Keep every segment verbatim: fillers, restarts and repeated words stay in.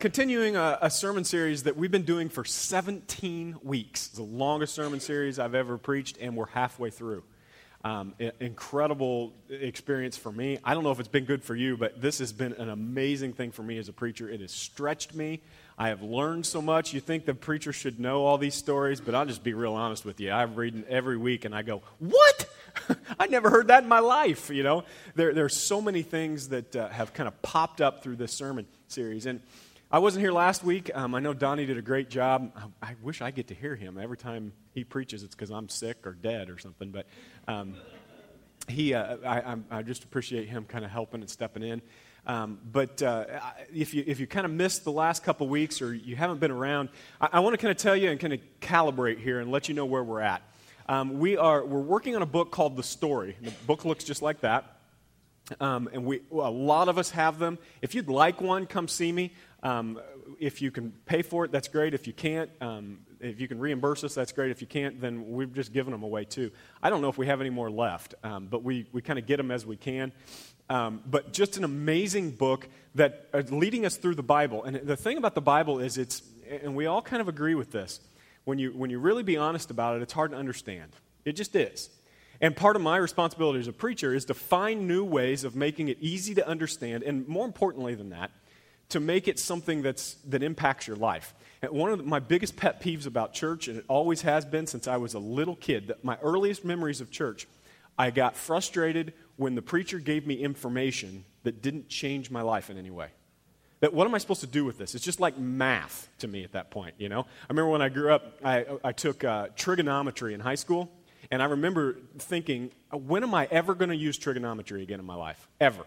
Continuing a, a sermon series that we've been doing for seventeen weeks. It's the longest sermon series I've ever preached, and we're halfway through. Um, I- incredible experience for me. I don't know if it's been good for you, but this has been an amazing thing for me as a preacher. It has stretched me. I have learned so much. You think the preacher should know all these stories, but I'll just be real honest with you. I'm reading every week, and I go, what? I never heard that in my life, you know? There, there are so many things that uh, have kind of popped up through this sermon series, and I wasn't here last week. Um, I know Donnie did a great job. I, I wish I get to hear him. Every time he preaches, it's because I'm sick or dead or something. But um, he, uh, I, I just appreciate him kind of helping and stepping in. Um, but uh, if you if you kind of missed the last couple weeks or you haven't been around, I, I want to kind of tell you and kind of calibrate here and let you know where we're at. Um, we are we're working on a book called The Story. The book looks just like that, um, and we a lot of us have them. If you'd like one, come see me. Um, if you can pay for it, that's great. If you can't, um, if you can reimburse us, that's great. If you can't, then we've just given them away too. I don't know if we have any more left, um, but we, we kind of get them as we can. Um, but just an amazing book that is leading us through the Bible. And the thing about the Bible is it's, and we all kind of agree with this, when you when you really be honest about it, it's hard to understand. It just is. And part of my responsibility as a preacher is to find new ways of making it easy to understand, and more importantly than that, to make it something that's that impacts your life. And one of the, my biggest pet peeves about church, and it always has been since I was a little kid, that my earliest memories of church, I got frustrated when the preacher gave me information that didn't change my life in any way. That what am I supposed to do with this? It's just like math to me at that point, you know? I remember when I grew up, I, I took uh, trigonometry in high school, and I remember thinking, when am I ever going to use trigonometry again in my life? Ever.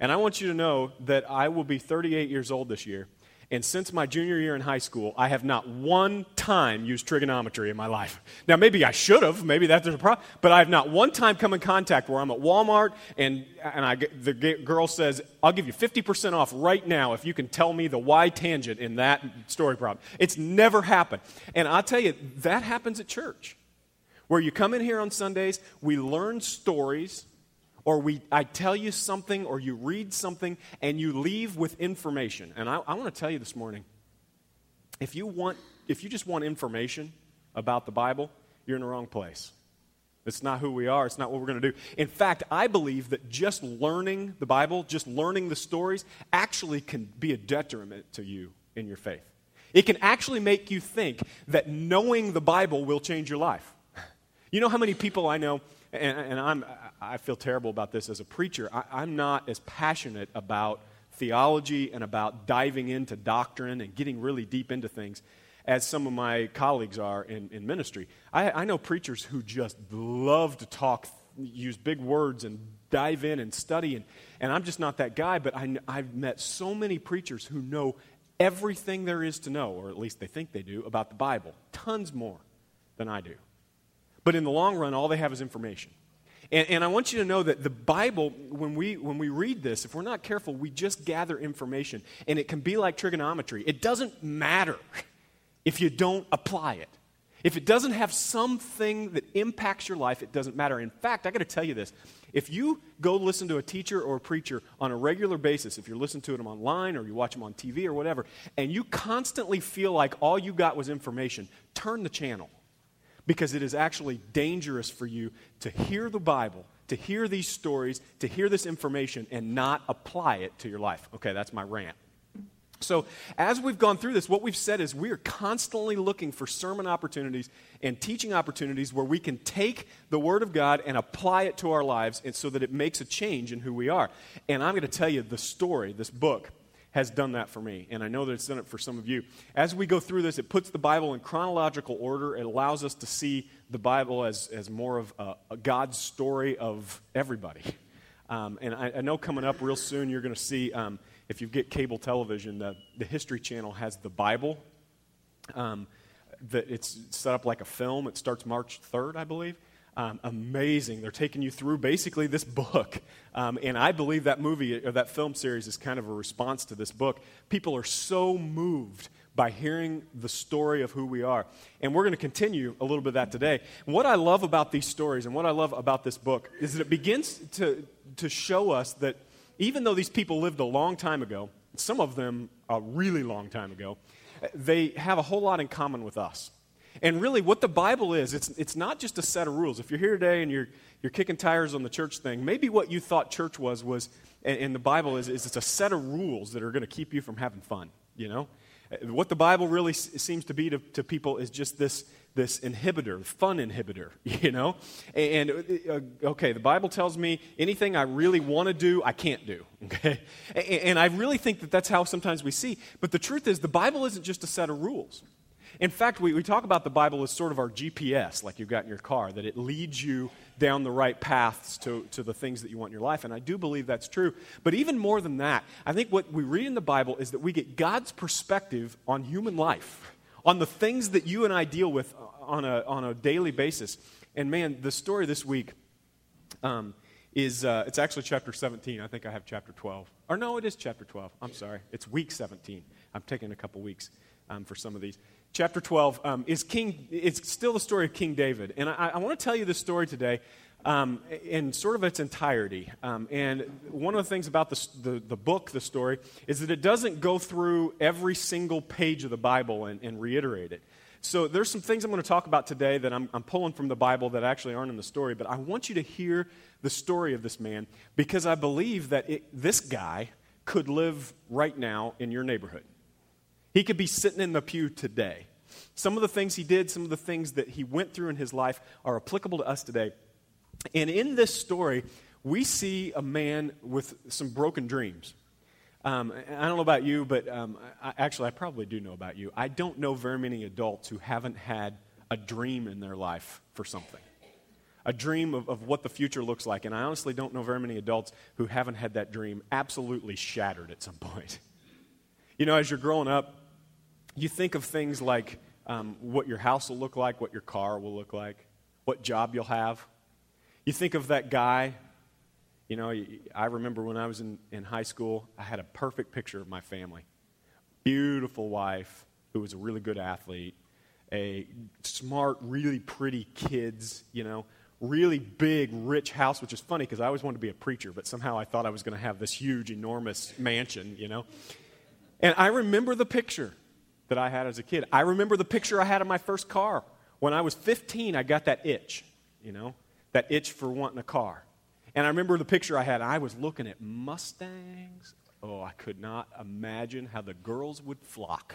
And I want you to know that I will be thirty-eight years old this year, and since my junior year in high school, I have not one time used trigonometry in my life. Now, maybe I should have. Maybe that's a problem. But I have not one time come in contact where I'm at Walmart, and and I the girl says, I'll give you fifty percent off right now if you can tell me the Y tangent in that story problem. It's never happened. And I'll tell you, that happens at church, where you come in here on Sundays, we learn stories, or we, I tell you something, or you read something, and you leave with information. And I, I want to tell you this morning, if you want, if you just want information about the Bible, you're in the wrong place. It's not who we are. It's not what we're going to do. In fact, I believe that just learning the Bible, just learning the stories, actually can be a detriment to you in your faith. It can actually make you think that knowing the Bible will change your life. You know how many people I know, and, and I'm... I feel terrible about this as a preacher. I, I'm not as passionate about theology and about diving into doctrine and getting really deep into things as some of my colleagues are in, in ministry. I, I know preachers who just love to talk, use big words and dive in and study, and, and I'm just not that guy, but I, I've met so many preachers who know everything there is to know, or at least they think they do, about the Bible, tons more than I do. But in the long run, all they have is information. And, and I want you to know that the Bible, when we when we read this, if we're not careful, we just gather information. And it can be like trigonometry. It doesn't matter if you don't apply it. If it doesn't have something that impacts your life, it doesn't matter. In fact, I got to tell you this. If you go listen to a teacher or a preacher on a regular basis, if you're listening to them online or you watch them on T V or whatever, and you constantly feel like all you got was information, turn the channel. Because it is actually dangerous for you to hear the Bible, to hear these stories, to hear this information, and not apply it to your life. Okay, that's my rant. So as we've gone through this, what we've said is we are constantly looking for sermon opportunities and teaching opportunities where we can take the Word of God and apply it to our lives, and so that it makes a change in who we are. And I'm going to tell you, the story, this book, has done that for me, and I know that it's done it for some of you. As we go through this, it puts the Bible in chronological order. It allows us to see the Bible as, as more of a, a God's story of everybody. Um, and I, I know coming up real soon, you're going to see, um, if you get cable television, the, the History Channel has the Bible. Um, the, it's set up like a film. It starts March third, I believe. Um, amazing. They're taking you through basically this book. Um, and I believe that movie or that film series is kind of a response to this book. People are so moved by hearing the story of who we are. And we're going to continue a little bit of that today. And what I love about these stories and what I love about this book is that it begins to, to show us that even though these people lived a long time ago, some of them a really long time ago, they have a whole lot in common with us. And really what the Bible is, it's it's not just a set of rules. If you're here today and you're you're kicking tires on the church thing, maybe what you thought church was, was and, and the Bible is, is it's a set of rules that are going to keep you from having fun, you know? What the Bible really s- seems to be to, to people is just this this inhibitor, fun inhibitor, you know? And, and uh, okay, the Bible tells me anything I really want to do, I can't do, okay? And, and I really think that that's how sometimes we see. But the truth is, the Bible isn't just a set of rules. In fact, we, we talk about the Bible as sort of our G P S, like you've got in your car, that it leads you down the right paths to, to the things that you want in your life, and I do believe that's true. But even more than that, I think what we read in the Bible is that we get God's perspective on human life, on the things that you and I deal with on a on a daily basis. And man, the story this week um, is, uh, it's actually chapter seventeen. I think I have chapter twelve. Or no, it is chapter twelve. I'm sorry. It's week seventeen. I'm taking a couple weeks um, for some of these. Chapter twelve um, is King. It's still the story of King David, and I, I want to tell you this story today, um, in sort of its entirety. Um, and one of the things about the, the the book, the story, is that it doesn't go through every single page of the Bible and, and reiterate it. So there's some things I'm going to talk about today that I'm, I'm pulling from the Bible that actually aren't in the story. But I want you to hear the story of this man, because I believe that it, this guy could live right now in your neighborhood. He could be sitting in the pew today. Some of the things he did, some of the things that he went through in his life are applicable to us today. And in this story, we see a man with some broken dreams. Um, I don't know about you, but um, I, actually I probably do know about you. I don't know very many adults who haven't had a dream in their life for something. A dream of, of what the future looks like. And I honestly don't know very many adults who haven't had that dream absolutely shattered at some point. You know, as you're growing up, you think of things like um, what your house will look like, what your car will look like, what job you'll have. You think of that guy. You know, I remember when I was in, in high school, I had a perfect picture of my family. Beautiful wife who was a really good athlete, a smart, really pretty kids, you know, really big, rich house, which is funny because I always wanted to be a preacher, but somehow I thought I was going to have this huge, enormous mansion, you know. And I remember the picture that I had as a kid. I remember the picture I had of my first car. When I was fifteen, I got that itch, you know, that itch for wanting a car. And I remember the picture I had. I was looking at Mustangs. Oh, I could not imagine how the girls would flock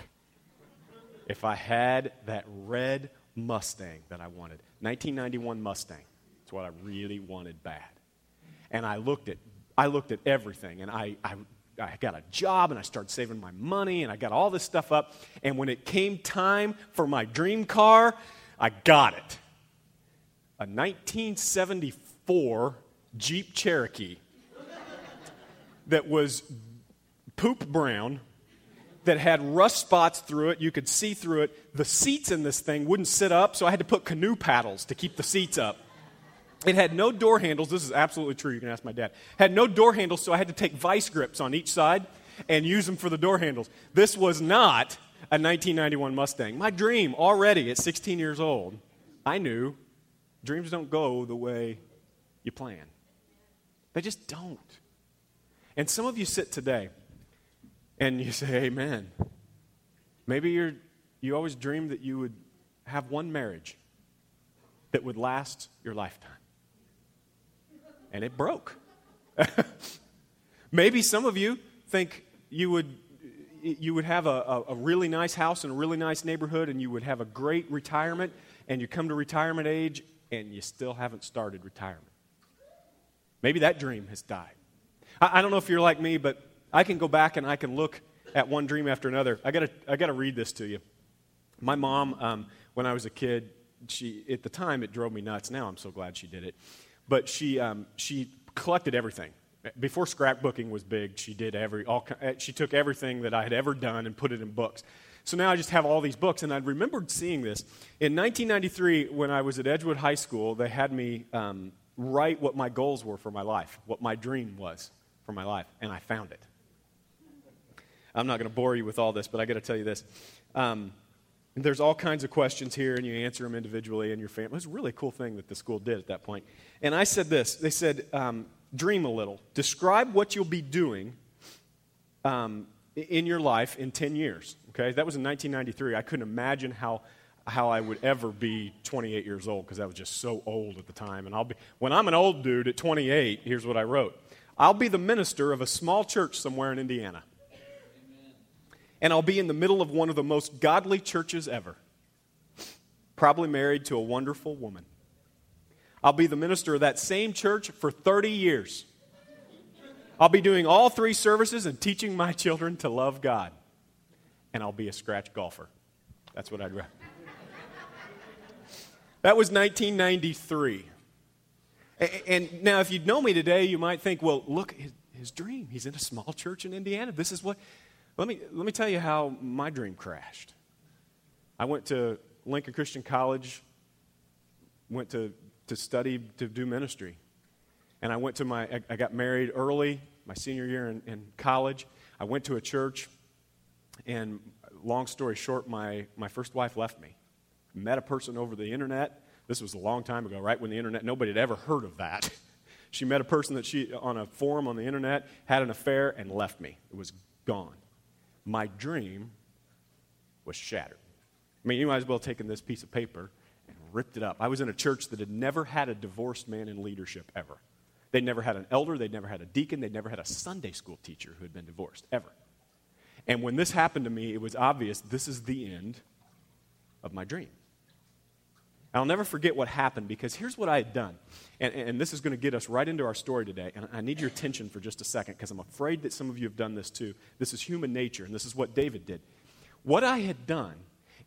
if I had that red Mustang that I wanted. nineteen ninety-one Mustang. That's what I really wanted bad. And I looked at, I looked at everything, and I... I I got a job, and I started saving my money, and I got all this stuff up. And when it came time for my dream car, I got it. A nineteen seventy-four Jeep Cherokee that was poop brown, that had rust spots through it. You could see through it. The seats in this thing wouldn't sit up, so I had to put canoe paddles to keep the seats up. It had no door handles. This is absolutely true. You can ask my dad. Had no door handles, so I had to take vice grips on each side and use them for the door handles. This was not a nineteen ninety-one Mustang. My dream already at sixteen years old, I knew dreams don't go the way you plan. They just don't. And some of you sit today and you say, amen. Maybe you're, you always dreamed that you would have one marriage that would last your lifetime. And it broke. Maybe some of you think you would you would have a, a, a really nice house in a really nice neighborhood, and you would have a great retirement, and you come to retirement age, and you still haven't started retirement. Maybe that dream has died. I, I don't know if you're like me, but I can go back and I can look at one dream after another. I gotta I gotta read this to you. My mom, um, when I was a kid, she at the time it drove me nuts. Now I'm so glad she did it. But she um, she collected everything. Before scrapbooking was big, she did every all. She took everything that I had ever done and put it in books. So now I just have all these books, and I remembered seeing this. In nineteen ninety-three, when I was at Edgewood High School, they had me um, write what my goals were for my life, what my dream was for my life, and I found it. I'm not going to bore you with all this, but I got to tell you this. Um, There's all kinds of questions here, and you answer them individually in your family. It was a really cool thing that the school did at that point. And I said this. They said, um, dream a little. Describe what you'll be doing um, in your life in ten years, okay? That was in nineteen ninety-three. I couldn't imagine how how I would ever be twenty-eight years old because I was just so old at the time. And I'll be when I'm an old dude at twenty-eight, here's what I wrote. I'll be the minister of a small church somewhere in Indiana. Amen. And I'll be in the middle of one of the most godly churches ever, probably married to a wonderful woman. I'll be the minister of that same church for thirty years. I'll be doing all three services and teaching my children to love God. And I'll be a scratch golfer. That's what I'd write. That was nineteen ninety-three. And now if you'd know me today, you might think, well, look, his, his dream. He's in a small church in Indiana. This is what, let me let me tell you how my dream crashed. I went to Lincoln Christian College, went to, to study, to do ministry. And I went to my, I, I got married early, my senior year in, in college. I went to a church, and long story short, my, my first wife left me. Met a person over the internet. This was a long time ago, right when the internet, nobody had ever heard of that. She met a person that she, on a forum on the internet, had an affair and left me. It was gone. My dream was shattered. I mean, you might as well have taken this piece of paper and ripped it up. I was in a church that had never had a divorced man in leadership ever. They'd never had an elder, they'd never had a deacon, they'd never had a Sunday school teacher who had been divorced, ever. And when this happened to me, it was obvious this is the end of my dream. I'll never forget what happened, because here's what I had done. And, and this is going to get us right into our story today. And I need your attention for just a second, because I'm afraid that some of you have done this too. This is human nature, and this is what David did. What I had done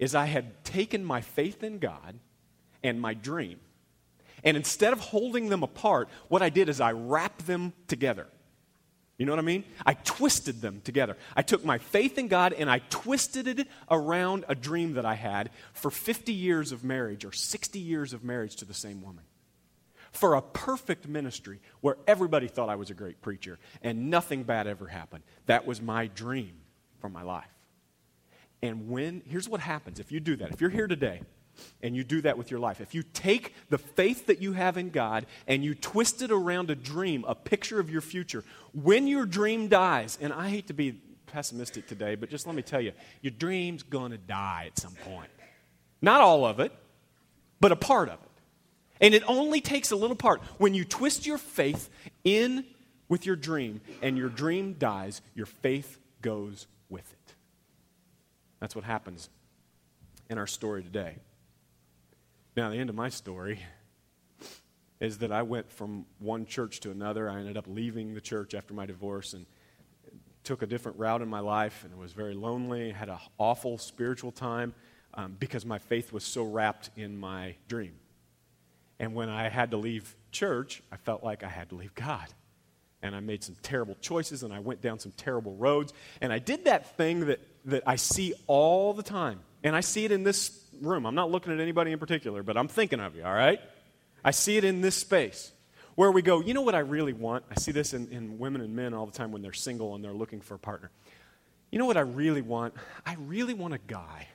is I had taken my faith in God and my dream, and instead of holding them apart, what I did is I wrapped them together. You know what I mean? I twisted them together. I took my faith in God and I twisted it around a dream that I had for fifty years of marriage or sixty years of marriage to the same woman. For a perfect ministry where everybody thought I was a great preacher and nothing bad ever happened. That was my dream for my life. And when, here's what happens if you do that. If you're here today and you do that with your life, if you take the faith that you have in God and you twist it around a dream, a picture of your future, when your dream dies, and I hate to be pessimistic today, but just let me tell you, your dream's going to die at some point. Not all of it, but a part of it. And it only takes a little part. When you twist your faith in with your dream and your dream dies, your faith goes with it. That's what happens in our story today. Now, the end of my story is that I went from one church to another. I ended up leaving the church after my divorce and took a different route in my life, and was very lonely, had an awful spiritual time um, because my faith was so wrapped in my dream. And when I had to leave church, I felt like I had to leave God. And I made some terrible choices, and I went down some terrible roads. And I did that thing that, that I see all the time. And I see it in this room. I'm not looking at anybody in particular, but I'm thinking of you, all right? I see it in this space where we go, you know what I really want? I see this in, in women and men all the time when they're single and they're looking for a partner. You know what I really want? I really want a guy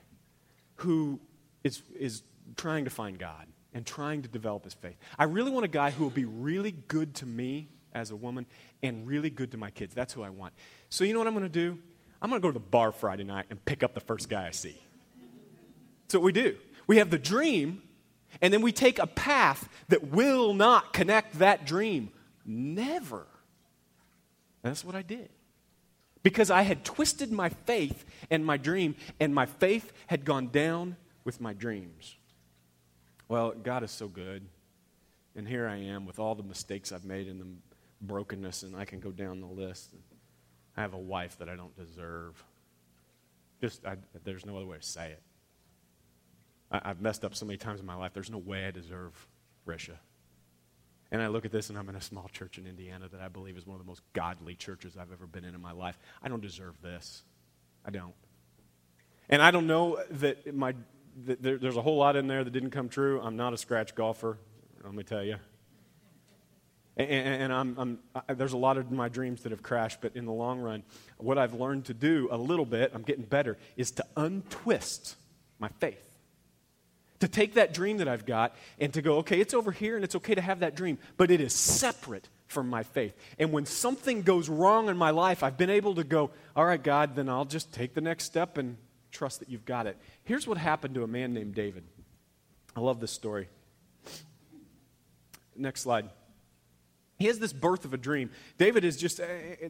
who is, is trying to find God and trying to develop his faith. I really want a guy who will be really good to me as a woman and really good to my kids. That's who I want. So you know what I'm going to do? I'm going to go to the bar Friday night and pick up the first guy I see. That's what we do. We have the dream, and then we take a path that will not connect that dream. Never. And that's what I did. Because I had twisted my faith and my dream, and my faith had gone down with my dreams. Well, God is so good, and here I am with all the mistakes I've made and the brokenness, and I can go down the list. I have a wife that I don't deserve. Just, I, there's no other way to say it. I've messed up so many times in my life, there's no way I deserve Rischa. And I look at this, and I'm in a small church in Indiana that I believe is one of the most godly churches I've ever been in in my life. I don't deserve this. I don't. And I don't know that my that there, there's a whole lot in there that didn't come true. I'm not a scratch golfer, let me tell you. And, and, and I'm, I'm, I, there's a lot of my dreams that have crashed, but in the long run, what I've learned to do a little bit, I'm getting better, is to untwist my faith. To take that dream that I've got and to go, okay, it's over here and it's okay to have that dream, but it is separate from my faith. And when something goes wrong in my life, I've been able to go, all right, God, then I'll just take the next step and trust that you've got it. Here's what happened to a man named David. I love this story. Next slide. He has this birth of a dream. David is just,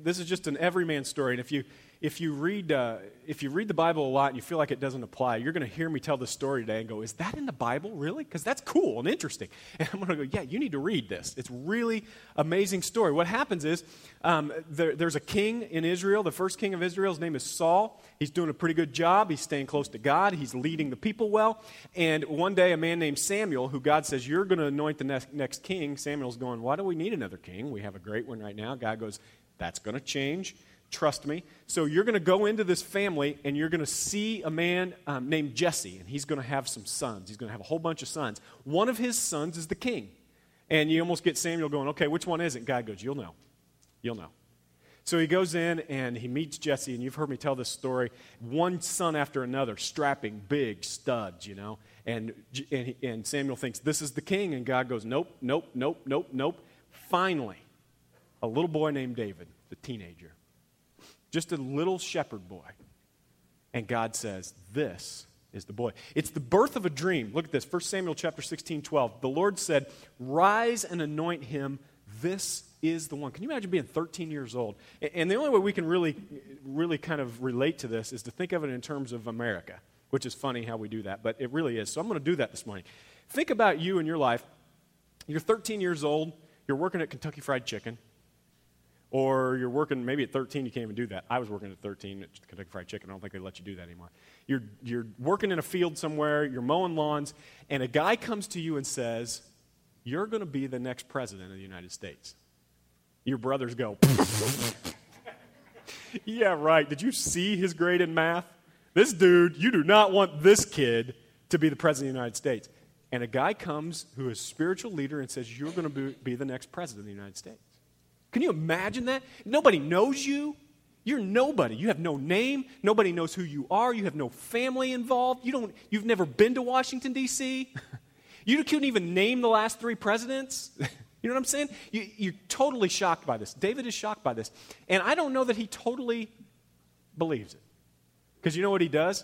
this is just an everyman story. And if you if you read uh, if you read the Bible a lot and you feel like it doesn't apply, you're going to hear me tell this story today and go, is that in the Bible, really? Because that's cool and interesting. And I'm going to go, yeah, you need to read this. It's really amazing story. What happens is um, there, there's a king in Israel. The first king of Israel, his name is Saul. He's doing a pretty good job. He's staying close to God. He's leading the people well. And one day a man named Samuel, who God says, you're going to anoint the next, next king. Samuel's going, why do we need another king? We have a great one right now. God goes, that's going to change. Trust me. So you're going to go into this family, and you're going to see a man um, named Jesse, and he's going to have some sons. He's going to have a whole bunch of sons. One of his sons is the king. And you almost get Samuel going, okay, which one is it? God goes, you'll know. You'll know. So he goes in, and he meets Jesse, and you've heard me tell this story. One son after another, strapping, big studs, you know. And, and, and Samuel thinks, this is the king. And God goes, nope, nope, nope, nope, nope. Finally, a little boy named David, the teenager. Just a little shepherd boy. And God says, this is the boy. It's the birth of a dream. Look at this, First Samuel chapter sixteen, twelve. The Lord said, rise and anoint him. This is the one. Can you imagine being thirteen years old? And the only way we can really, really kind of relate to this is to think of it in terms of America, which is funny how we do that, but it really is. So I'm going to do that this morning. Think about you and your life. You're thirteen years old. You're working at Kentucky Fried Chicken. Or you're working, maybe at thirteen, you can't even do that. I was working at thirteen at Kentucky Fried Chicken. I don't think they let you do that anymore. You're you're working in a field somewhere. You're mowing lawns. And a guy comes to you and says, you're going to be the next president of the United States. Your brothers go, yeah, right. Did you see his grade in math? This dude, you do not want this kid to be the president of the United States. And a guy comes who is spiritual leader and says, you're going to be the next president of the United States. Can you imagine that? Nobody knows you. You're nobody. You have no name. Nobody knows who you are. You have no family involved. You don't, you've never been to Washington, D C You couldn't even name the last three presidents. You know what I'm saying? You, you're totally shocked by this. David is shocked by this. And I don't know that he totally believes it. Because you know what he does?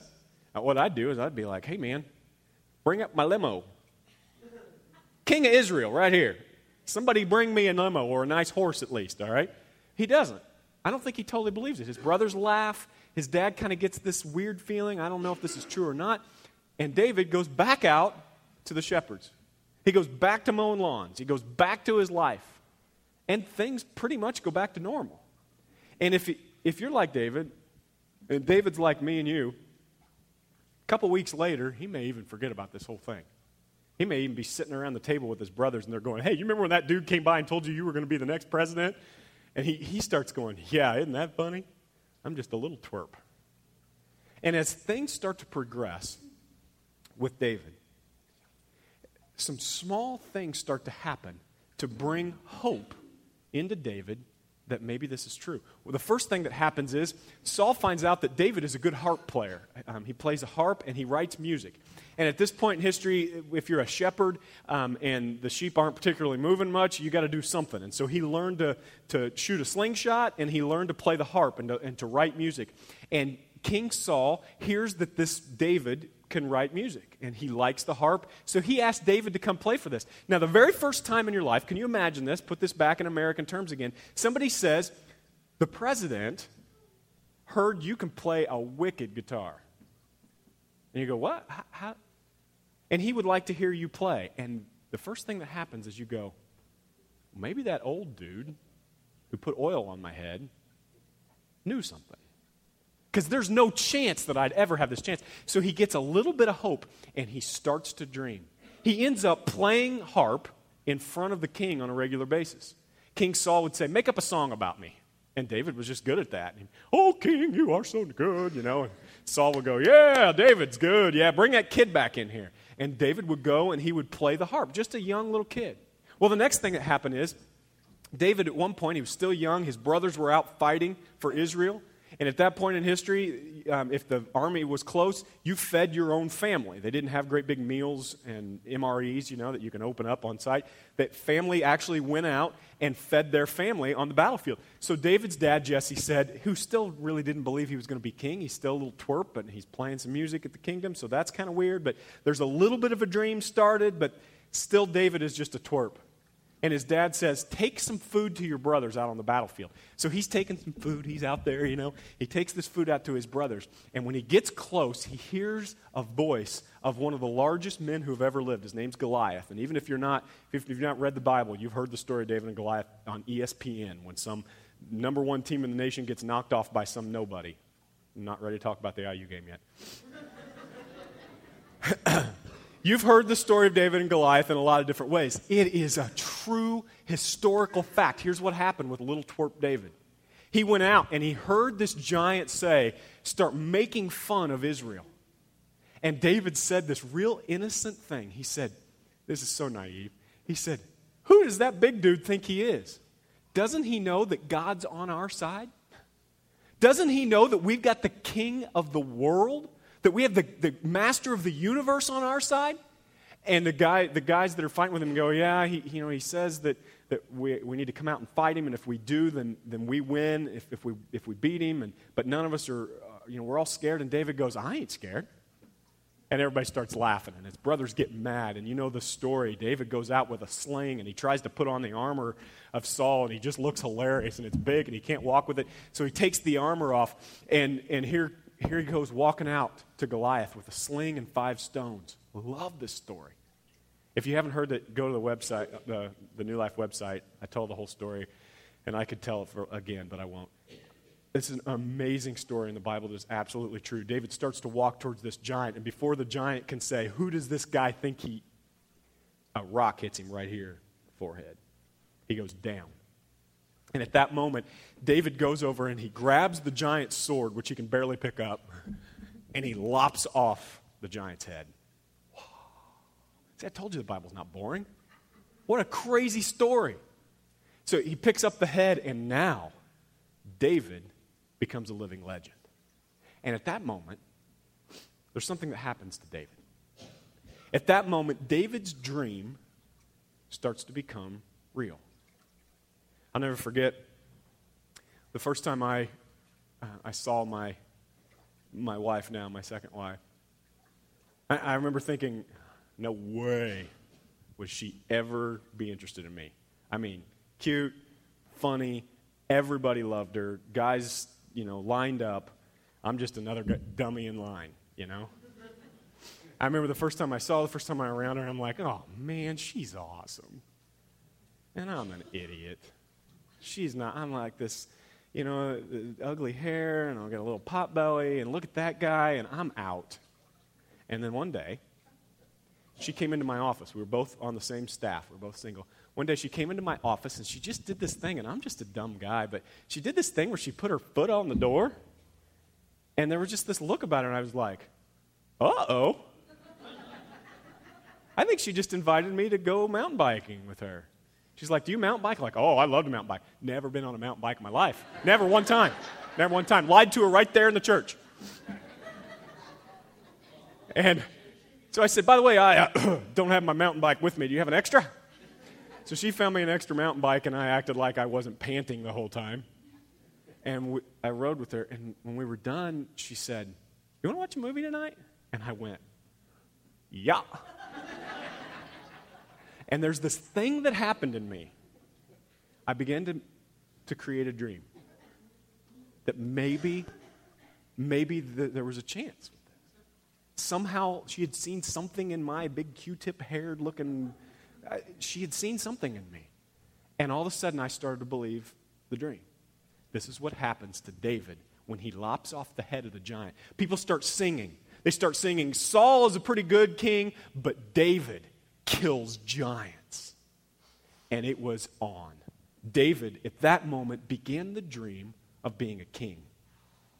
What I'd do is I'd be like, hey, man, bring up my limo. King of Israel right here. Somebody bring me a limo or a nice horse at least, all right? He doesn't. I don't think he totally believes it. His brothers laugh. His dad kind of gets this weird feeling. I don't know if this is true or not. And David goes back out to the shepherds. He goes back to mowing lawns. He goes back to his life. And things pretty much go back to normal. And if he, if you're like David, and David's like me and you, a couple weeks later, he may even forget about this whole thing. He may even be sitting around the table with his brothers, and they're going, hey, you remember when that dude came by and told you you were going to be the next president? And he, he starts going, yeah, isn't that funny? I'm just a little twerp. And as things start to progress with David, some small things start to happen to bring hope into David that maybe this is true. Well, the first thing that happens is Saul finds out that David is a good harp player. Um, he plays a harp and he writes music. And at this point in history, if you're a shepherd um, and the sheep aren't particularly moving much, you got to do something. And so he learned to, to shoot a slingshot, and he learned to play the harp and to, and to write music. And King Saul hears that this David can write music, and he likes the harp, so he asked David to come play for this. Now, the very first time in your life, can you imagine this? Put this back in American terms again. Somebody says, the president heard you can play a wicked guitar. And you go, what? How? How? And he would like to hear you play. And the first thing that happens is you go, maybe that old dude who put oil on my head knew something. Because there's no chance that I'd ever have this chance. So he gets a little bit of hope, and he starts to dream. He ends up playing harp in front of the king on a regular basis. King Saul would say, make up a song about me. And David was just good at that. And, oh, king, you are so good, you know. And Saul would go, yeah, David's good. Yeah, bring that kid back in here. And David would go, and he would play the harp, just a young little kid. Well, the next thing that happened is David, at one point, he was still young. His brothers were out fighting for Israel. And at that point in history, um, if the army was close, you fed your own family. They didn't have great big meals and M R Es, you know, that you can open up on site. That family actually went out and fed their family on the battlefield. So David's dad, Jesse, said, who still really didn't believe he was going to be king. He's still a little twerp, but he's playing some music at the kingdom, so that's kind of weird. But there's a little bit of a dream started, but still David is just a twerp. And his dad says, take some food to your brothers out on the battlefield. So he's taking some food. He's out there, you know. He takes this food out to his brothers. And when he gets close, he hears a voice of one of the largest men who have ever lived. His name's Goliath. And even if you're not, if you've not read the Bible, you've heard the story of David and Goliath on E S P N when some number one team in the nation gets knocked off by some nobody. I'm not ready to talk about the I U game yet. You've heard the story of David and Goliath in a lot of different ways. It is a true historical fact. Here's what happened with little twerp David. He went out and he heard this giant say, start making fun of Israel. And David said this real innocent thing. He said, this is so naive. He said, who does that big dude think he is? Doesn't he know that God's on our side? Doesn't he know that we've got the king of the world? That we have the, the master of the universe on our side? And the guy, the guys that are fighting with him go, yeah, he, you know, he says that, that we, we need to come out and fight him, and if we do, then then we win if, if we if we beat him. And but none of us are, uh, you know, we're all scared. And David goes, I ain't scared. And everybody starts laughing, and his brothers get mad. And you know the story. David goes out with a sling, and he tries to put on the armor of Saul, and he just looks hilarious, and it's big, and he can't walk with it. So he takes the armor off, and and here. Here he goes walking out to Goliath with a sling and five stones. Love this story. If you haven't heard it, go to the website, the, the New Life website. I told the whole story, and I could tell it for, again, but I won't. It's an amazing story in the Bible that is absolutely true. David starts to walk towards this giant, and before the giant can say, who does this guy think he, a rock hits him right here, forehead. He goes down. And at that moment, David goes over and he grabs the giant's sword, which he can barely pick up, and he lops off the giant's head. Whoa. See, I told you the Bible's not boring. What a crazy story. So he picks up the head, and now David becomes a living legend. And at that moment, there's something that happens to David. At that moment, David's dream starts to become real. I'll never forget the first time I uh, I saw my my wife now, my second wife. I, I remember thinking, no way would she ever be interested in me. I mean, cute, funny, everybody loved her. Guys, you know, lined up. I'm just another g- dummy in line, you know. I remember the first time I saw her, the first time I was around her, and I'm like, oh, man, she's awesome. And I'm an idiot. She's not, I'm like this, you know, ugly hair, and I'll get a little pot belly, and look at that guy, and I'm out. And then one day, she came into my office. We were both on the same staff. We were both single. One day she came into my office, and she just did this thing, and I'm just a dumb guy, but she did this thing where she put her foot on the door, and there was just this look about her, and I was like, uh-oh. I think she just invited me to go mountain biking with her. She's like, do you mountain bike? I'm like, oh, I love to mountain bike. Never been on a mountain bike in my life. Never one time. Never one time. Lied to her right there in the church. And so I said, by the way, I uh, don't have my mountain bike with me. Do you have an extra? So she found me an extra mountain bike, and I acted like I wasn't panting the whole time. And we, I rode with her, and when we were done, she said, you want to watch a movie tonight? And I went, yeah. And there's this thing that happened in me. I began to, to create a dream that maybe, maybe the, there was a chance. Somehow she had seen something in my big Q-tip haired looking, uh, she had seen something in me. And all of a sudden I started to believe the dream. This is what happens to David when he lops off the head of the giant. People start singing. They start singing, Saul is a pretty good king, but David kills giants. And it was on. David, at that moment, began the dream of being a king.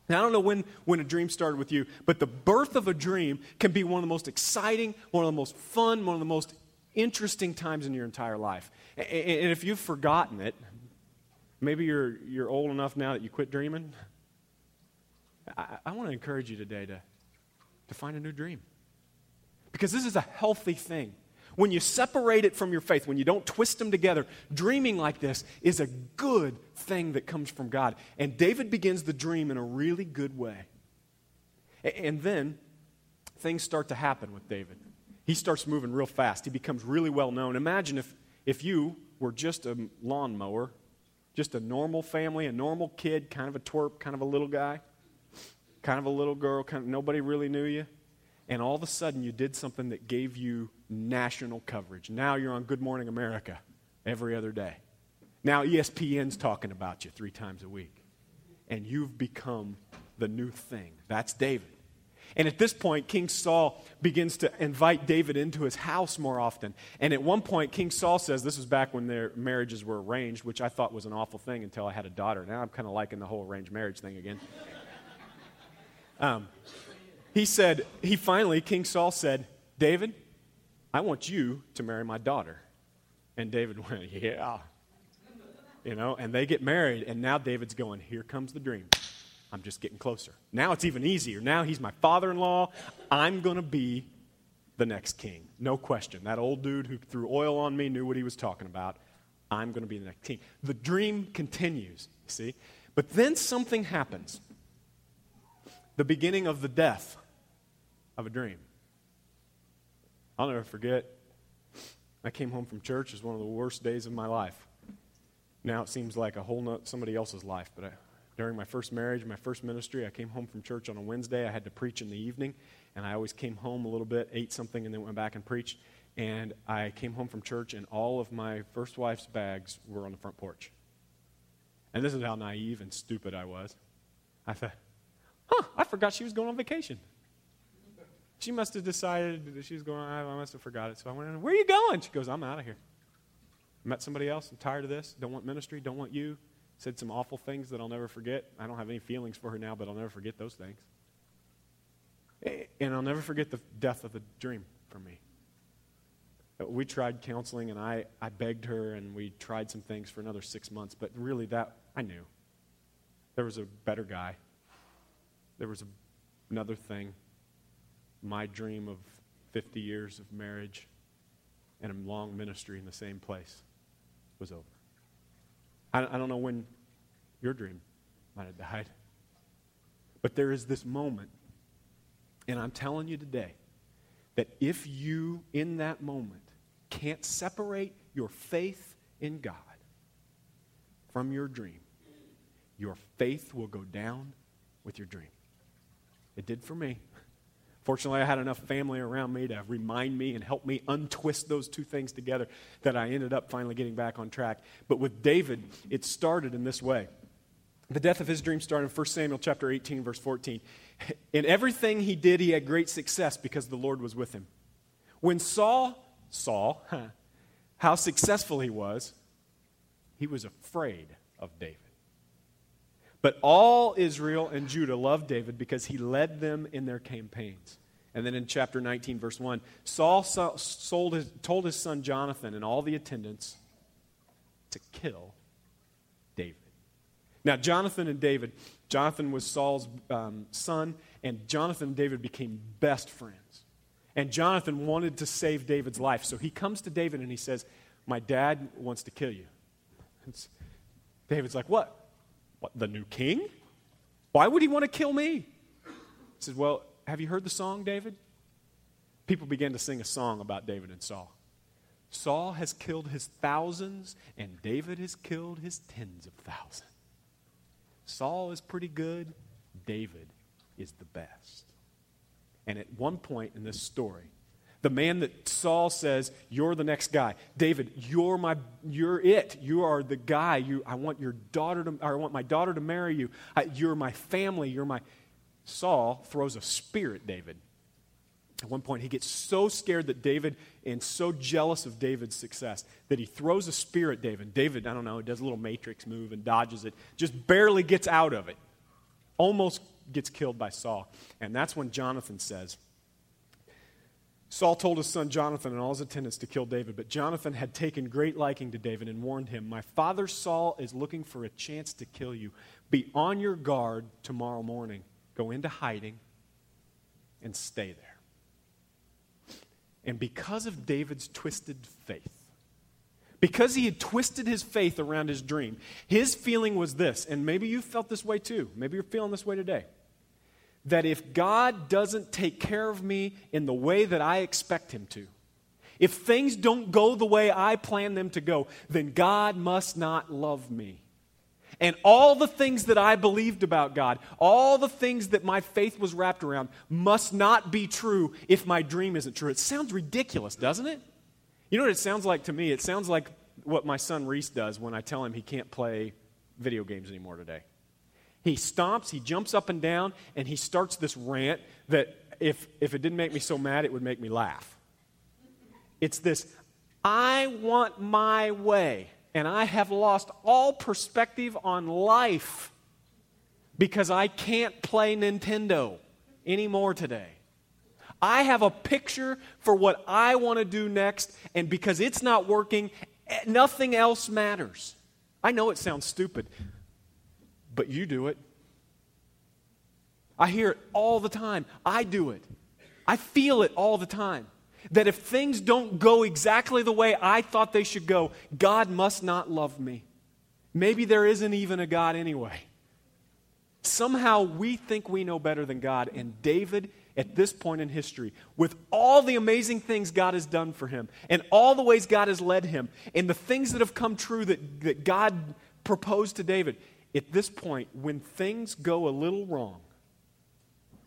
Now, I don't know when, when a dream started with you, but the birth of a dream can be one of the most exciting, one of the most fun, one of the most interesting times in your entire life. And, and if you've forgotten it, maybe you're, you're old enough now that you quit dreaming. I, I want to encourage you today to, to find a new dream. Because this is a healthy thing. When you separate it from your faith, when you don't twist them together, dreaming like this is a good thing that comes from God. And David begins the dream in a really good way. And then things start to happen with David. He starts moving real fast. He becomes really well known. Imagine if, if you were just a lawnmower, just a normal family, a normal kid, kind of a twerp, kind of a little guy, kind of a little girl, kind of, nobody really knew you. And all of a sudden, you did something that gave you national coverage. Now you're on Good Morning America every other day. Now E S P N's talking about you three times a week. And you've become the new thing. That's David. And at this point, King Saul begins to invite David into his house more often. And at one point, King Saul says, this was back when their marriages were arranged, which I thought was an awful thing until I had a daughter. Now I'm kind of liking the whole arranged marriage thing again. Um... He said, he finally, King Saul said, David, I want you to marry my daughter. And David went, yeah. You know, and they get married, and now David's going, here comes the dream. I'm just getting closer. Now it's even easier. Now he's my father-in-law. I'm going to be the next king. No question. That old dude who threw oil on me knew what he was talking about. I'm going to be the next king. The dream continues, see? But then something happens. The beginning of the death of a dream. I'll never forget. I came home from church. It was one of the worst days of my life. Now it seems like a whole not somebody else's life. But I, during my first marriage, my first ministry, I came home from church on a Wednesday. I had to preach in the evening, and I always came home a little bit, ate something, and then went back and preached. And I came home from church, and all of my first wife's bags were on the front porch. And this is how naive and stupid I was. I thought, huh, I forgot she was going on vacation. She must have decided that she was going on, I must have forgot it. So I went in, where are you going? She goes, I'm out of here. Met somebody else, I'm tired of this, don't want ministry, don't want you. Said some awful things that I'll never forget. I don't have any feelings for her now, but I'll never forget those things. And I'll never forget the death of the dream for me. We tried counseling, and I, I begged her, and we tried some things for another six months, but really that, I knew. There was a better guy. There was a, another thing, my dream of fifty years of marriage and a long ministry in the same place was over. I, I don't know when your dream might have died, but there is this moment, and I'm telling you today, that if you, in that moment, can't separate your faith in God from your dream, your faith will go down with your dream. It did for me. Fortunately, I had enough family around me to remind me and help me untwist those two things together that I ended up finally getting back on track. But with David, it started in this way. The death of his dream started in First Samuel chapter eighteen, verse fourteen. In everything he did, he had great success because the Lord was with him. When Saul saw huh, how successful he was, he was afraid of David. But all Israel and Judah loved David because he led them in their campaigns. And then in chapter nineteen, verse one, Saul sold his, told his son Jonathan and all the attendants to kill David. Now, Jonathan and David, Jonathan was Saul's um, son, and Jonathan and David became best friends. And Jonathan wanted to save David's life. So he comes to David and he says, my dad wants to kill you. And David's like, what? What, the new king? Why would he want to kill me? He said, well, have you heard the song, David? People began to sing a song about David and Saul. Saul has killed his thousands, and David has killed his tens of thousands. Saul is pretty good. David is the best. And at one point in this story, the man that Saul says, you're the next guy. David, you're my, you're it. You are the guy. You, I want your daughter to, or I want my daughter to marry you. I, you're my family. You're my. Saul throws a spear at David. At one point, he gets so scared that David and so jealous of David's success that he throws a spear at David. David, I don't know, does a little matrix move and dodges it. Just barely gets out of it. Almost gets killed by Saul. And that's when Jonathan says, Saul told his son Jonathan and all his attendants to kill David, but Jonathan had taken great liking to David and warned him, my father Saul is looking for a chance to kill you. Be on your guard tomorrow morning. go into hiding, and stay there. And because of David's twisted faith, because he had twisted his faith around his dream, his feeling was this, and maybe you felt this way too, maybe you're feeling this way today, that if God doesn't take care of me in the way that I expect him to, if things don't go the way I plan them to go, then God must not love me. And all the things that I believed about God, all the things that my faith was wrapped around, must not be true if my dream isn't true. It sounds ridiculous, doesn't it? You know what it sounds like to me? It sounds like what my son Reese does when I tell him he can't play video games anymore today. He stomps, he jumps up and down, and he starts this rant that if, if it didn't make me so mad, it would make me laugh. It's this, I want my way. And I have lost all perspective on life because I can't play Nintendo anymore today. I have a picture for what I want to do next, and because it's not working, nothing else matters. I know it sounds stupid, but you do it. I hear it all the time. I do it. I feel it all the time. That if things don't go exactly the way I thought they should go, God must not love me. Maybe there isn't even a God anyway. Somehow we think we know better than God. And David, at this point in history, with all the amazing things God has done for him, and all the ways God has led him, and the things that have come true that, that God proposed to David, at this point, when things go a little wrong,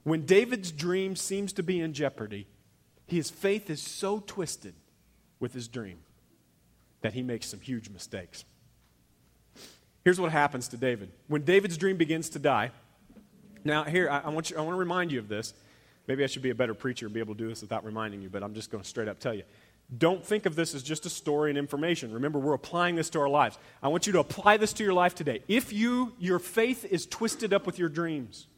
when David's dream seems to be in jeopardy, his faith is so twisted with his dream that he makes some huge mistakes. Here's what happens to David. When David's dream begins to die, now here, I, I want you, I want to remind you of this. Maybe I should be a better preacher and be able to do this without reminding you, but I'm just going to straight up tell you. Don't think of this as just a story and information. Remember, we're applying this to our lives. I want you to apply this to your life today. If you, your faith is twisted up with your dreams,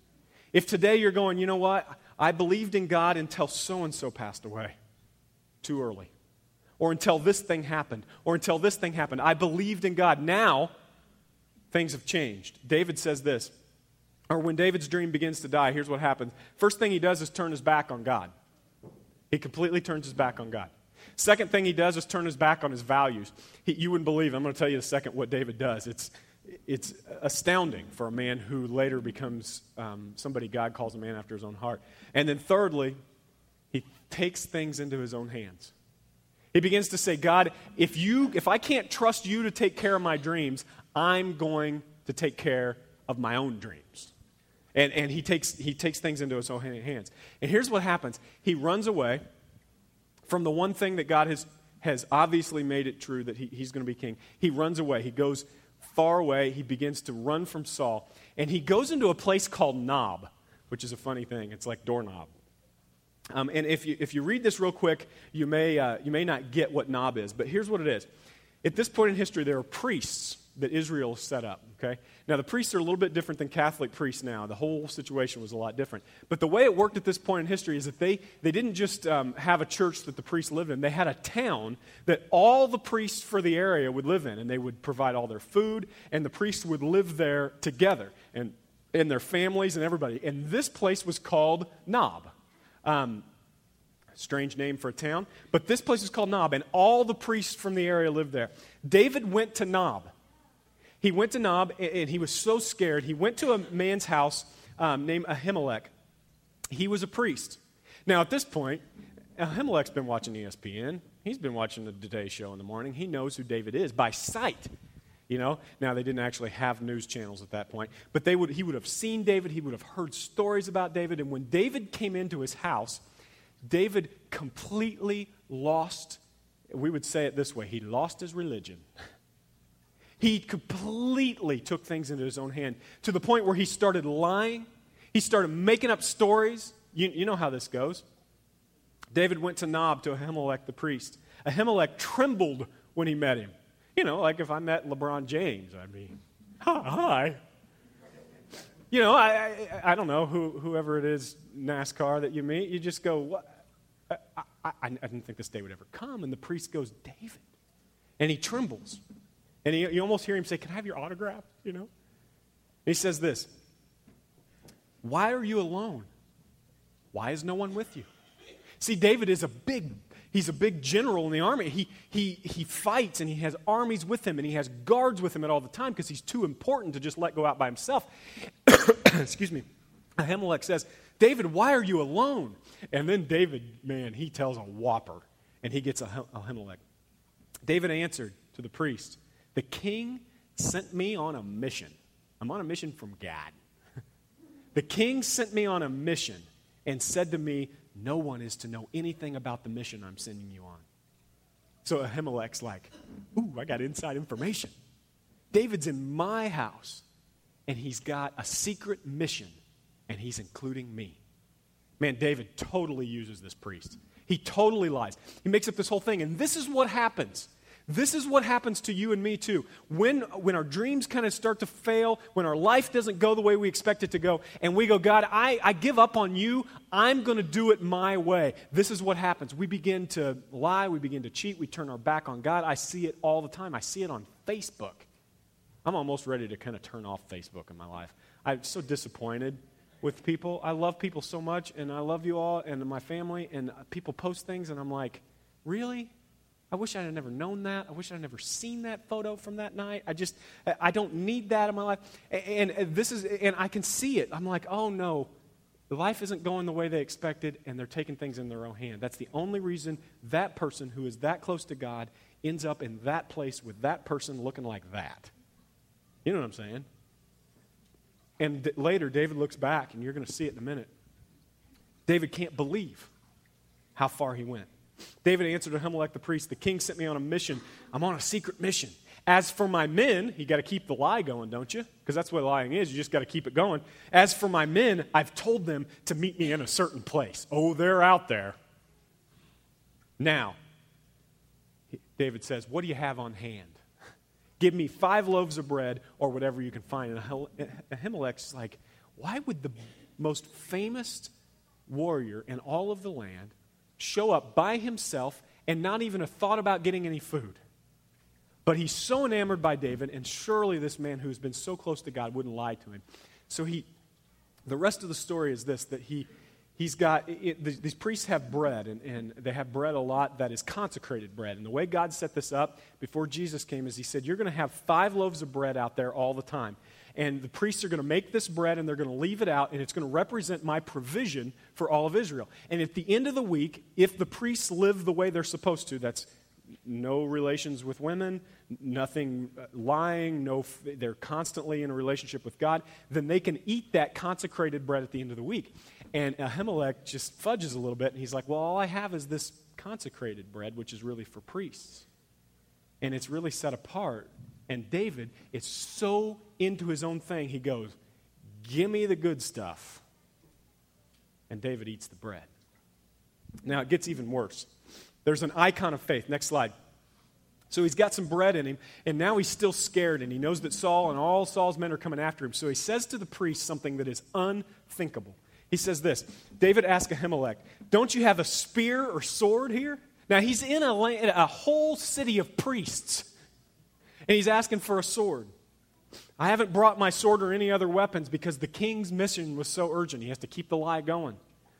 if today you're going, you know what? I believed in God until so-and-so passed away too early. Or until this thing happened. Or until this thing happened. I believed in God. Now, things have changed. David says this. Or when David's dream begins to die, here's what happens. First thing he does is turn his back on God. He completely turns his back on God. Second thing he does is turn his back on his values. He, you wouldn't believe, I'm going to tell you in a second what David does. It's It's astounding for a man who later becomes um, somebody God calls a man after his own heart. And then thirdly, he takes things into his own hands. He begins to say, God, if you, if I can't trust you to take care of my dreams, I'm going to take care of my own dreams. And and he takes he takes things into his own hands. And here's what happens. He runs away from the one thing that God has, has obviously made it true that he, he's going to be king. He runs away. He goes far away, he begins to run from Saul, and he goes into a place called Nob, which is a funny thing. It's like doorknob. Um, and if you if you read this real quick, you may uh, you may not get what Nob is, but here's what it is. At this point in history, there are priests that Israel set up. Okay, now the priests are a little bit different than Catholic priests now. The whole situation was a lot different. But the way it worked at this point in history is that they they didn't just um, have a church that the priests lived in. They had a town that all the priests for the area would live in, and they would provide all their food, and the priests would live there together, and and their families and everybody. And this place was called Nob. Um, Strange name for a town. But this place is called Nob, and all the priests from the area lived there. David went to Nob. He went to Nob, and he was so scared. He went to a man's house um, named Ahimelech. He was a priest. Now, at this point, Ahimelech's been watching E S P N. He's been watching the Today Show in the morning. He knows who David is by sight. You know, now they didn't actually have news channels at that point, but they would. He would have seen David. He would have heard stories about David. And when David came into his house, David completely lost, we would say it this way, he lost his religion. He completely took things into his own hand to the point where he started lying. He started making up stories. You, you know how this goes. David went to Nob to Ahimelech the priest. Ahimelech trembled when he met him. You know, like if I met LeBron James, I'd be, hi. You know, I I, I don't know, who, whoever it is, NASCAR that you meet, you just go, what? I, I, I didn't think this day would ever come. And the priest goes, David. And he trembles. And he, you almost hear him say, can I have your autograph? You know? And he says this, Why are you alone? Why is no one with you? See, David is a big, he's a big general in the army. He he he fights and he has armies with him and he has guards with him at all the time because he's too important to just let go out by himself. Excuse me. Ahimelech says, David, why are you alone? And then David, man, he tells a whopper and he gets Ahimelech. David answered to the priest, the king sent me on a mission. I'm on a mission from God. The king sent me on a mission and said to me, no one is to know anything about the mission I'm sending you on. So Ahimelech's like, ooh, I got inside information. David's in my house, and he's got a secret mission, and he's including me. Man, David totally uses this priest. He totally lies. He makes up this whole thing, and this is what happens. This is what happens to you and me too. When when our dreams kind of start to fail, when our life doesn't go the way we expect it to go, and we go, God, I, I give up on you. I'm going to do it my way. This is what happens. We begin to lie. We begin to cheat. We turn our back on God. I see it all the time. I see it on Facebook. I'm almost ready to kind of turn off Facebook in my life. I'm so disappointed with people. I love people so much, and I love you all and my family, and people post things, and I'm like, really? I wish I had never known that. I wish I had never seen that photo from that night. I just, I don't need that in my life. And, and this is, and I can see it. I'm like, oh no, life isn't going the way they expected, and they're taking things in their own hand. That's the only reason that person who is that close to God ends up in that place with that person looking like that. You know what I'm saying? And th- later, David looks back, and you're going to see it in a minute. David can't believe how far he went. David answered Ahimelech the priest, the king sent me on a mission. I'm on a secret mission. As for my men, you got to keep the lie going, don't you? Because that's what lying is. You just got to keep it going. As for my men, I've told them to meet me in a certain place. Oh, they're out there. Now, David says, what do you have on hand? Give me five loaves of bread or whatever you can find. And Ahimelech's like, why would the most famous warrior in all of the land show up by himself and not even a thought about getting any food? But he's so enamored by David, and surely this man who's been so close to God wouldn't lie to him. So he, the rest of the story is this, that he, he's got, it, these priests have bread, and, and they have bread a lot that is consecrated bread. And the way God set this up before Jesus came is he said, you're going to have five loaves of bread out there all the time. And the priests are going to make this bread, and they're going to leave it out, and it's going to represent my provision for all of Israel. And at the end of the week, if the priests live the way they're supposed to, that's no relations with women, nothing lying, no, they're constantly in a relationship with God, then they can eat that consecrated bread at the end of the week. And Ahimelech just fudges a little bit, and he's like, well, all I have is this consecrated bread, which is really for priests. And it's really set apart. And David is so into his own thing, he goes, give me the good stuff. And David eats the bread. Now, it gets even worse. There's an icon of faith. Next slide. So he's got some bread in him, and now he's still scared, and he knows that Saul and all Saul's men are coming after him. So he says to the priest something that is unthinkable. He says this, David asked Ahimelech, don't you have a spear or sword here? Now, he's in a, land, a whole city of priests, and he's asking for a sword. I haven't brought my sword or any other weapons because the king's mission was so urgent. He has to keep the lie going.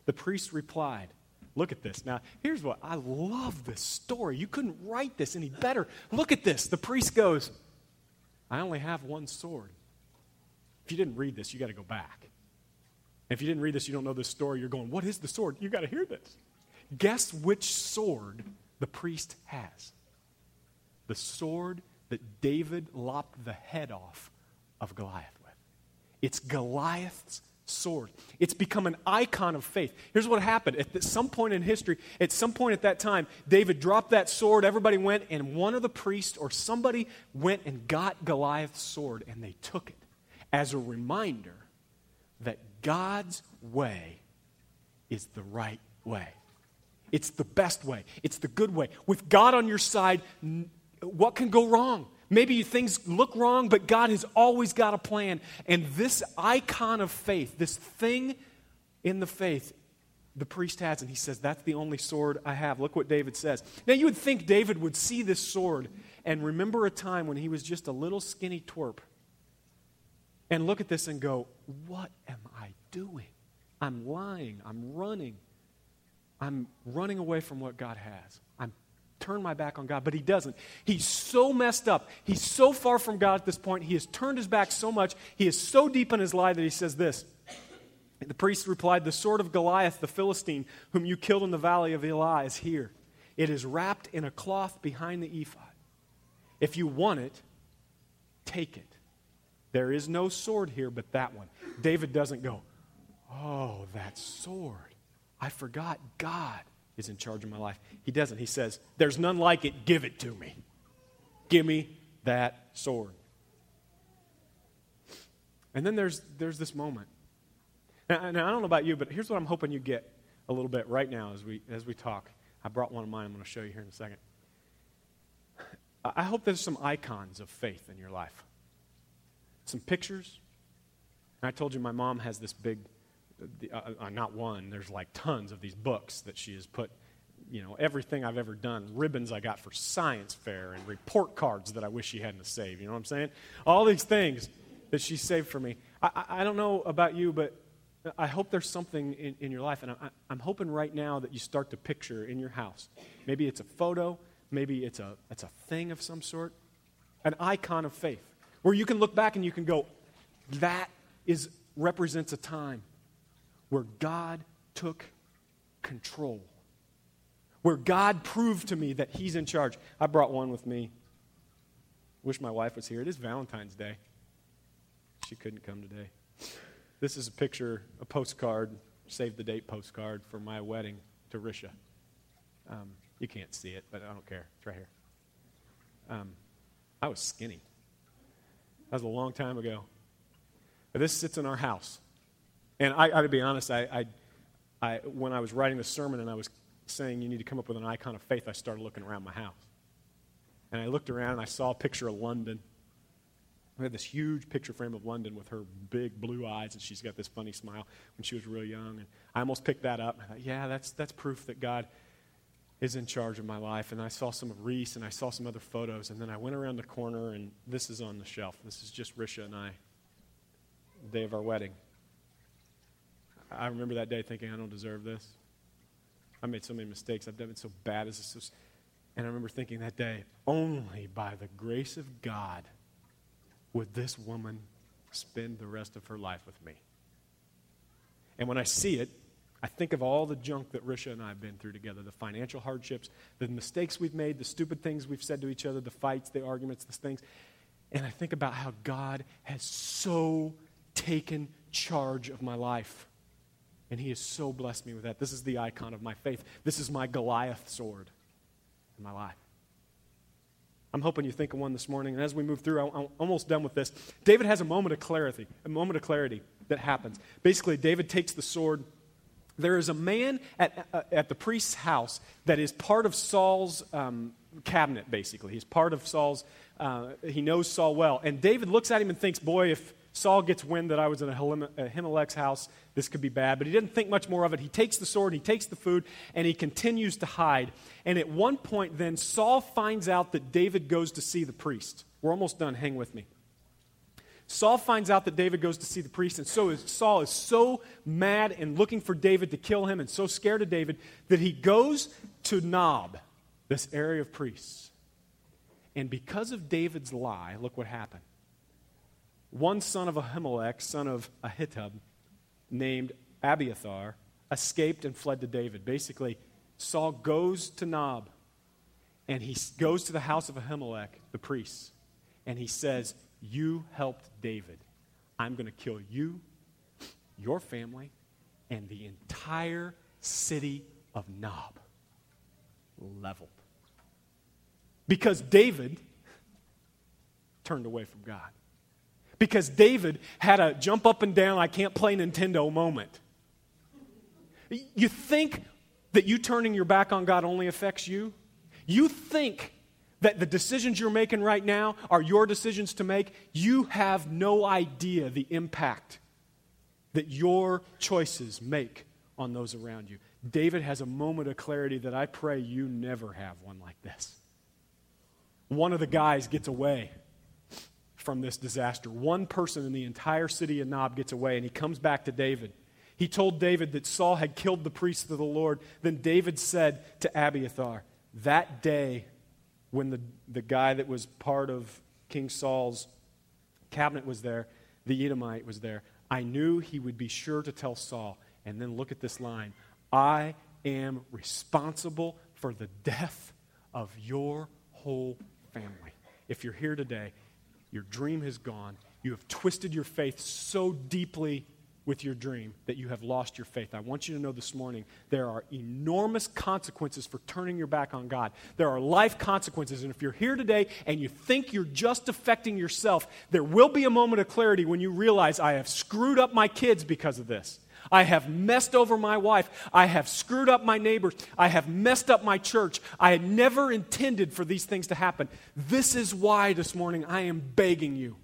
The priest replied, look at this. Now, here's what, I love this story. You couldn't write this any better. Look at this. The priest goes, I only have one sword. If you didn't read this, you got to go back. If you didn't read this, you don't know this story. You're going, what is the sword? You got to hear this. Guess which sword the priest has. The sword that David lopped the head off of Goliath with. It's Goliath's sword. It's become an icon of faith. Here's what happened. At some point in history, at some point at that time, David dropped that sword, everybody went, and one of the priests or somebody went and got Goliath's sword, and they took it as a reminder that God's way is the right way. It's the best way. It's the good way. With God on your side, what can go wrong? Maybe things look wrong, but God has always got a plan. And this icon of faith, this thing in the faith, the priest has, and he says, that's the only sword I have. Look what David says. Now, you would think David would see this sword and remember a time when he was just a little skinny twerp and look at this and go, what am I doing? I'm lying. I'm running. I'm running away from what God has. I'm turn my back on God, but he doesn't. He's so messed up. He's so far from God at this point. He has turned his back so much. He is so deep in his lie that he says this. The priest replied, "The sword of Goliath, the Philistine, whom you killed in the valley of Elah, is here. It is wrapped in a cloth behind the ephod. If you want it, take it. There is no sword here but that one." David doesn't go, "Oh, that sword. I forgot God is in charge of my life." He doesn't. He says, "There's none like it. Give it to me. Give me that sword." And then there's there's this moment. Now, now I don't know about you, but here's what I'm hoping you get a little bit right now as we as we talk. I brought one of mine. I'm going to show you here in a second. I hope there's some icons of faith in your life, some pictures. And I told you my mom has this big. The, uh, uh, not one, there's like tons of these books that she has put, you know, everything I've ever done, ribbons I got for science fair and report cards that I wish she hadn't saved, you know what I'm saying? All these things that she saved for me. I, I, I don't know about you, but I hope there's something in, in your life, and I, I, I'm hoping right now that you start to picture in your house. Maybe it's a photo, maybe it's a, it's a thing of some sort, an icon of faith, where you can look back and you can go, that is represents a time where God took control, where God proved to me that he's in charge. I brought one with me. Wish my wife was here. It is Valentine's Day. She couldn't come today. This is a picture, a postcard, save the date postcard for my wedding to Rischa. Um, you can't see it, but I don't care. It's right here. Um, I was skinny. That was a long time ago. But this sits in our house. And I got to be honest, I, I, I, when I was writing the sermon and I was saying you need to come up with an icon of faith, I started looking around my house. And I looked around and I saw a picture of London. We had this huge picture frame of London with her big blue eyes, and she's got this funny smile when she was real young. And I almost picked that up. I thought, yeah, that's that's proof that God is in charge of my life. And I saw some of Reese and I saw some other photos. And then I went around the corner, and this is on the shelf. This is just Rischa and I, the day of our wedding. I remember that day thinking, I don't deserve this. I made so many mistakes. I've done it so bad. As this. And I remember thinking that day, only by the grace of God would this woman spend the rest of her life with me. And when I see it, I think of all the junk that Rischa and I have been through together, the financial hardships, the mistakes we've made, the stupid things we've said to each other, the fights, the arguments, the things. And I think about how God has so taken charge of my life. And he has so blessed me with that. This is the icon of my faith. This is my Goliath sword in my life. I'm hoping you think of one this morning. And as we move through, I'm almost done with this. David has a moment of clarity, a moment of clarity that happens. Basically, David takes the sword. There is a man at, at the priest's house that is part of Saul's um, cabinet, basically. He's part of Saul's, uh, he knows Saul well. And David looks at him and thinks, boy, if Saul gets wind that I was in Ahimelech's house, this could be bad. But he didn't think much more of it. He takes the sword, he takes the food, and he continues to hide. And at one point then, Saul finds out that David goes to see the priest. We're almost done. Hang with me. Saul finds out that David goes to see the priest, and so is, Saul is so mad and looking for David to kill him and so scared of David that he goes to Nob, this area of priests. And because of David's lie, look what happened. One son of Ahimelech, son of Ahitub, named Abiathar, escaped and fled to David. Basically, Saul goes to Nob, and he goes to the house of Ahimelech, the priest, and he says, you helped David. I'm going to kill you, your family, and the entire city of Nob. Leveled. Because David turned away from God. Because David had a jump up and down, I can't play Nintendo moment. You think that you turning your back on God only affects you? You think that the decisions you're making right now are your decisions to make? You have no idea the impact that your choices make on those around you. David has a moment of clarity that I pray you never have one like this. One of the guys gets away from this disaster. One person in the entire city of Nob gets away, and he comes back to David. He told David that Saul had killed the priest of the Lord. Then David said to Abiathar, that day when the, the guy that was part of King Saul's cabinet was there, the Edomite was there, I knew he would be sure to tell Saul. And then look at this line. I am responsible for the death of your whole family. If you're here today, your dream has gone. You have twisted your faith so deeply with your dream that you have lost your faith. I want you to know this morning, there are enormous consequences for turning your back on God. There are life consequences, and if you're here today and you think you're just affecting yourself, there will be a moment of clarity when you realize, I have screwed up my kids because of this. I have messed over my wife. I have screwed up my neighbors. I have messed up my church. I had never intended for these things to happen. This is why this morning I am begging you.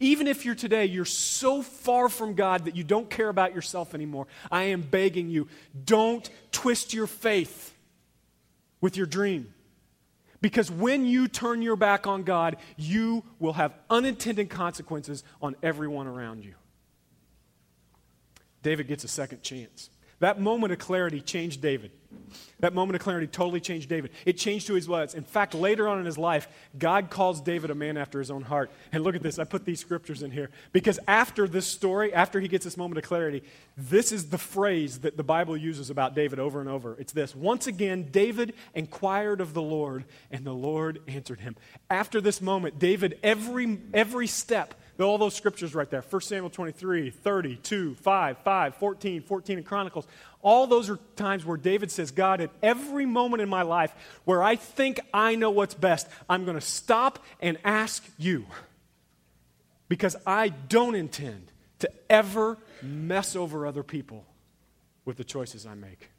Even if you're today, you're so far from God that you don't care about yourself anymore, I am begging you, don't twist your faith with your dream. Because when you turn your back on God, you will have unintended consequences on everyone around you. David gets a second chance. That moment of clarity changed David. That moment of clarity totally changed David. It changed who he was. In fact, later on in his life, God calls David a man after his own heart. And look at this. I put these scriptures in here. Because after this story, after he gets this moment of clarity, this is the phrase that the Bible uses about David over and over. It's this. Once again, David inquired of the Lord, and the Lord answered him. After this moment, David, every, every step, all those scriptures right there, First Samuel twenty-three, thirty, two, five, five, fourteen, fourteen in Chronicles, all those are times where David says, God, at every moment in my life where I think I know what's best, I'm going to stop and ask you, because I don't intend to ever mess over other people with the choices I make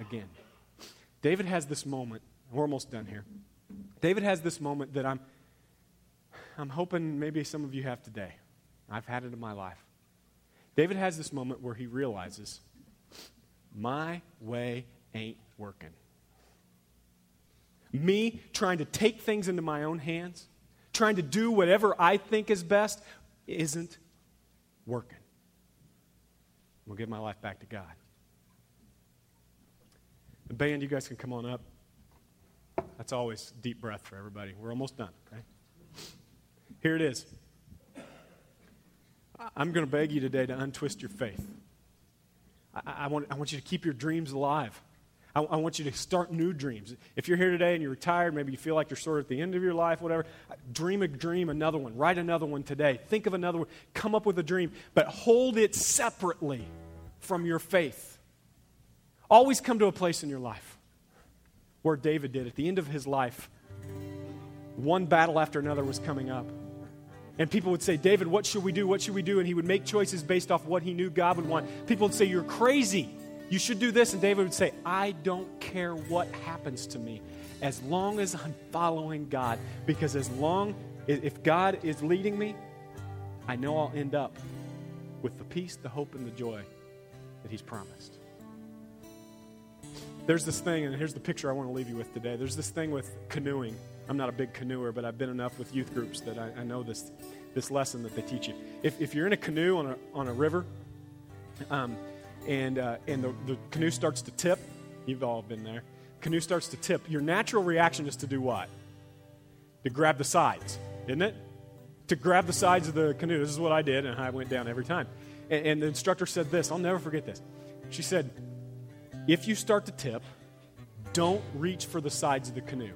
again. David has this moment, we're almost done here. David has this moment that I'm I'm hoping maybe some of you have today. I've had it in my life. David has this moment where he realizes, my way ain't working. Me trying to take things into my own hands, trying to do whatever I think is best, isn't working. I'm going to give my life back to God. The band, you guys can come on up. That's always deep breath for everybody. We're almost done, okay? Here it is. I'm going to beg you today to untwist your faith. I, I, want, I want you to keep your dreams alive. I, I want you to start new dreams. If you're here today and you're retired, maybe you feel like you're sort of at the end of your life, whatever, dream a dream, another one. Write another one today. Think of another one. Come up with a dream, but hold it separately from your faith. Always come to a place in your life where David did at the end of his life. One battle after another was coming up. And people would say, David, what should we do? What should we do? And he would make choices based off what he knew God would want. People would say, you're crazy. You should do this. And David would say, I don't care what happens to me as long as I'm following God. Because as long, if God is leading me, I know I'll end up with the peace, the hope, and the joy that he's promised. There's this thing, and here's the picture I want to leave you with today. There's this thing with canoeing. I'm not a big canoer, but I've been enough with youth groups that I, I know this this lesson that they teach you. If if you're in a canoe on a on a river, um, and uh, and the, the canoe starts to tip, you've all been there. Canoe starts to tip. Your natural reaction is to do what? To grab the sides, isn't it? To grab the sides of the canoe. This is what I did, and I went down every time. And, and the instructor said this. I'll never forget this. She said, "If you start to tip, don't reach for the sides of the canoe."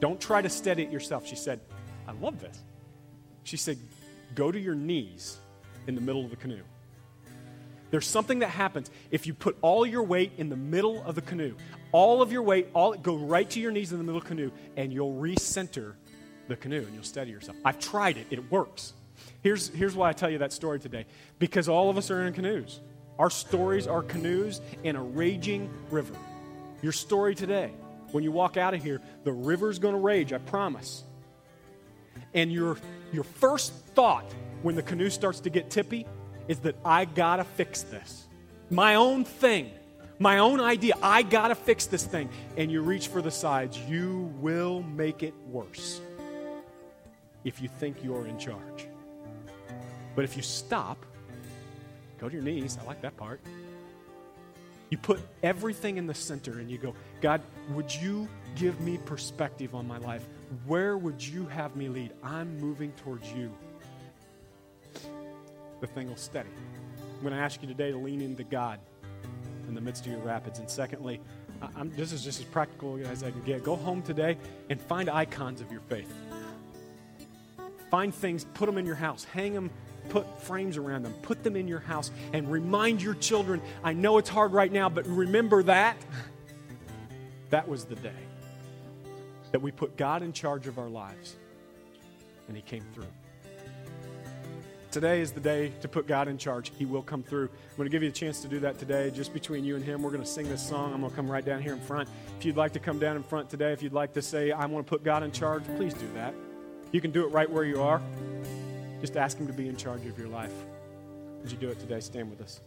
Don't try to steady it yourself. She said, I love this. She said, go to your knees in the middle of the canoe. There's something that happens if you put all your weight in the middle of the canoe. All of your weight, all go right to your knees in the middle of the canoe, and you'll recenter the canoe, and you'll steady yourself. I've tried it. It works. Here's, here's why I tell you that story today. Because all of us are in canoes. Our stories are canoes in a raging river. Your story today, when you walk out of here, the river's going to rage, I promise. And your your first thought when the canoe starts to get tippy is that I got to fix this. My own thing, my own idea, I got to fix this thing. And you reach for the sides, you will make it worse. if you think you're in charge. But if you stop, go to your knees, I like that part. You put everything in the center and you go, God, would you give me perspective on my life? Where would you have me lead? I'm moving towards you. The thing will steady. I'm going to ask you today to lean into God in the midst of your rapids. And secondly, I'm, this is just as practical as I can get. Go home today and find icons of your faith. Find things, put them in your house, hang them, put frames around them, put them in your house, and remind your children, I know it's hard right now, but remember that. That was the day that we put God in charge of our lives, and He came through. Today is the day to put God in charge. He will come through. I'm going to give you a chance to do that today, just between you and Him. We're going to sing this song. I'm going to come right down here in front. If you'd like to come down in front today, if you'd like to say, I want to put God in charge, please do that. You can do it right where you are. Just ask Him to be in charge of your life. Would you do it today? Stand with us.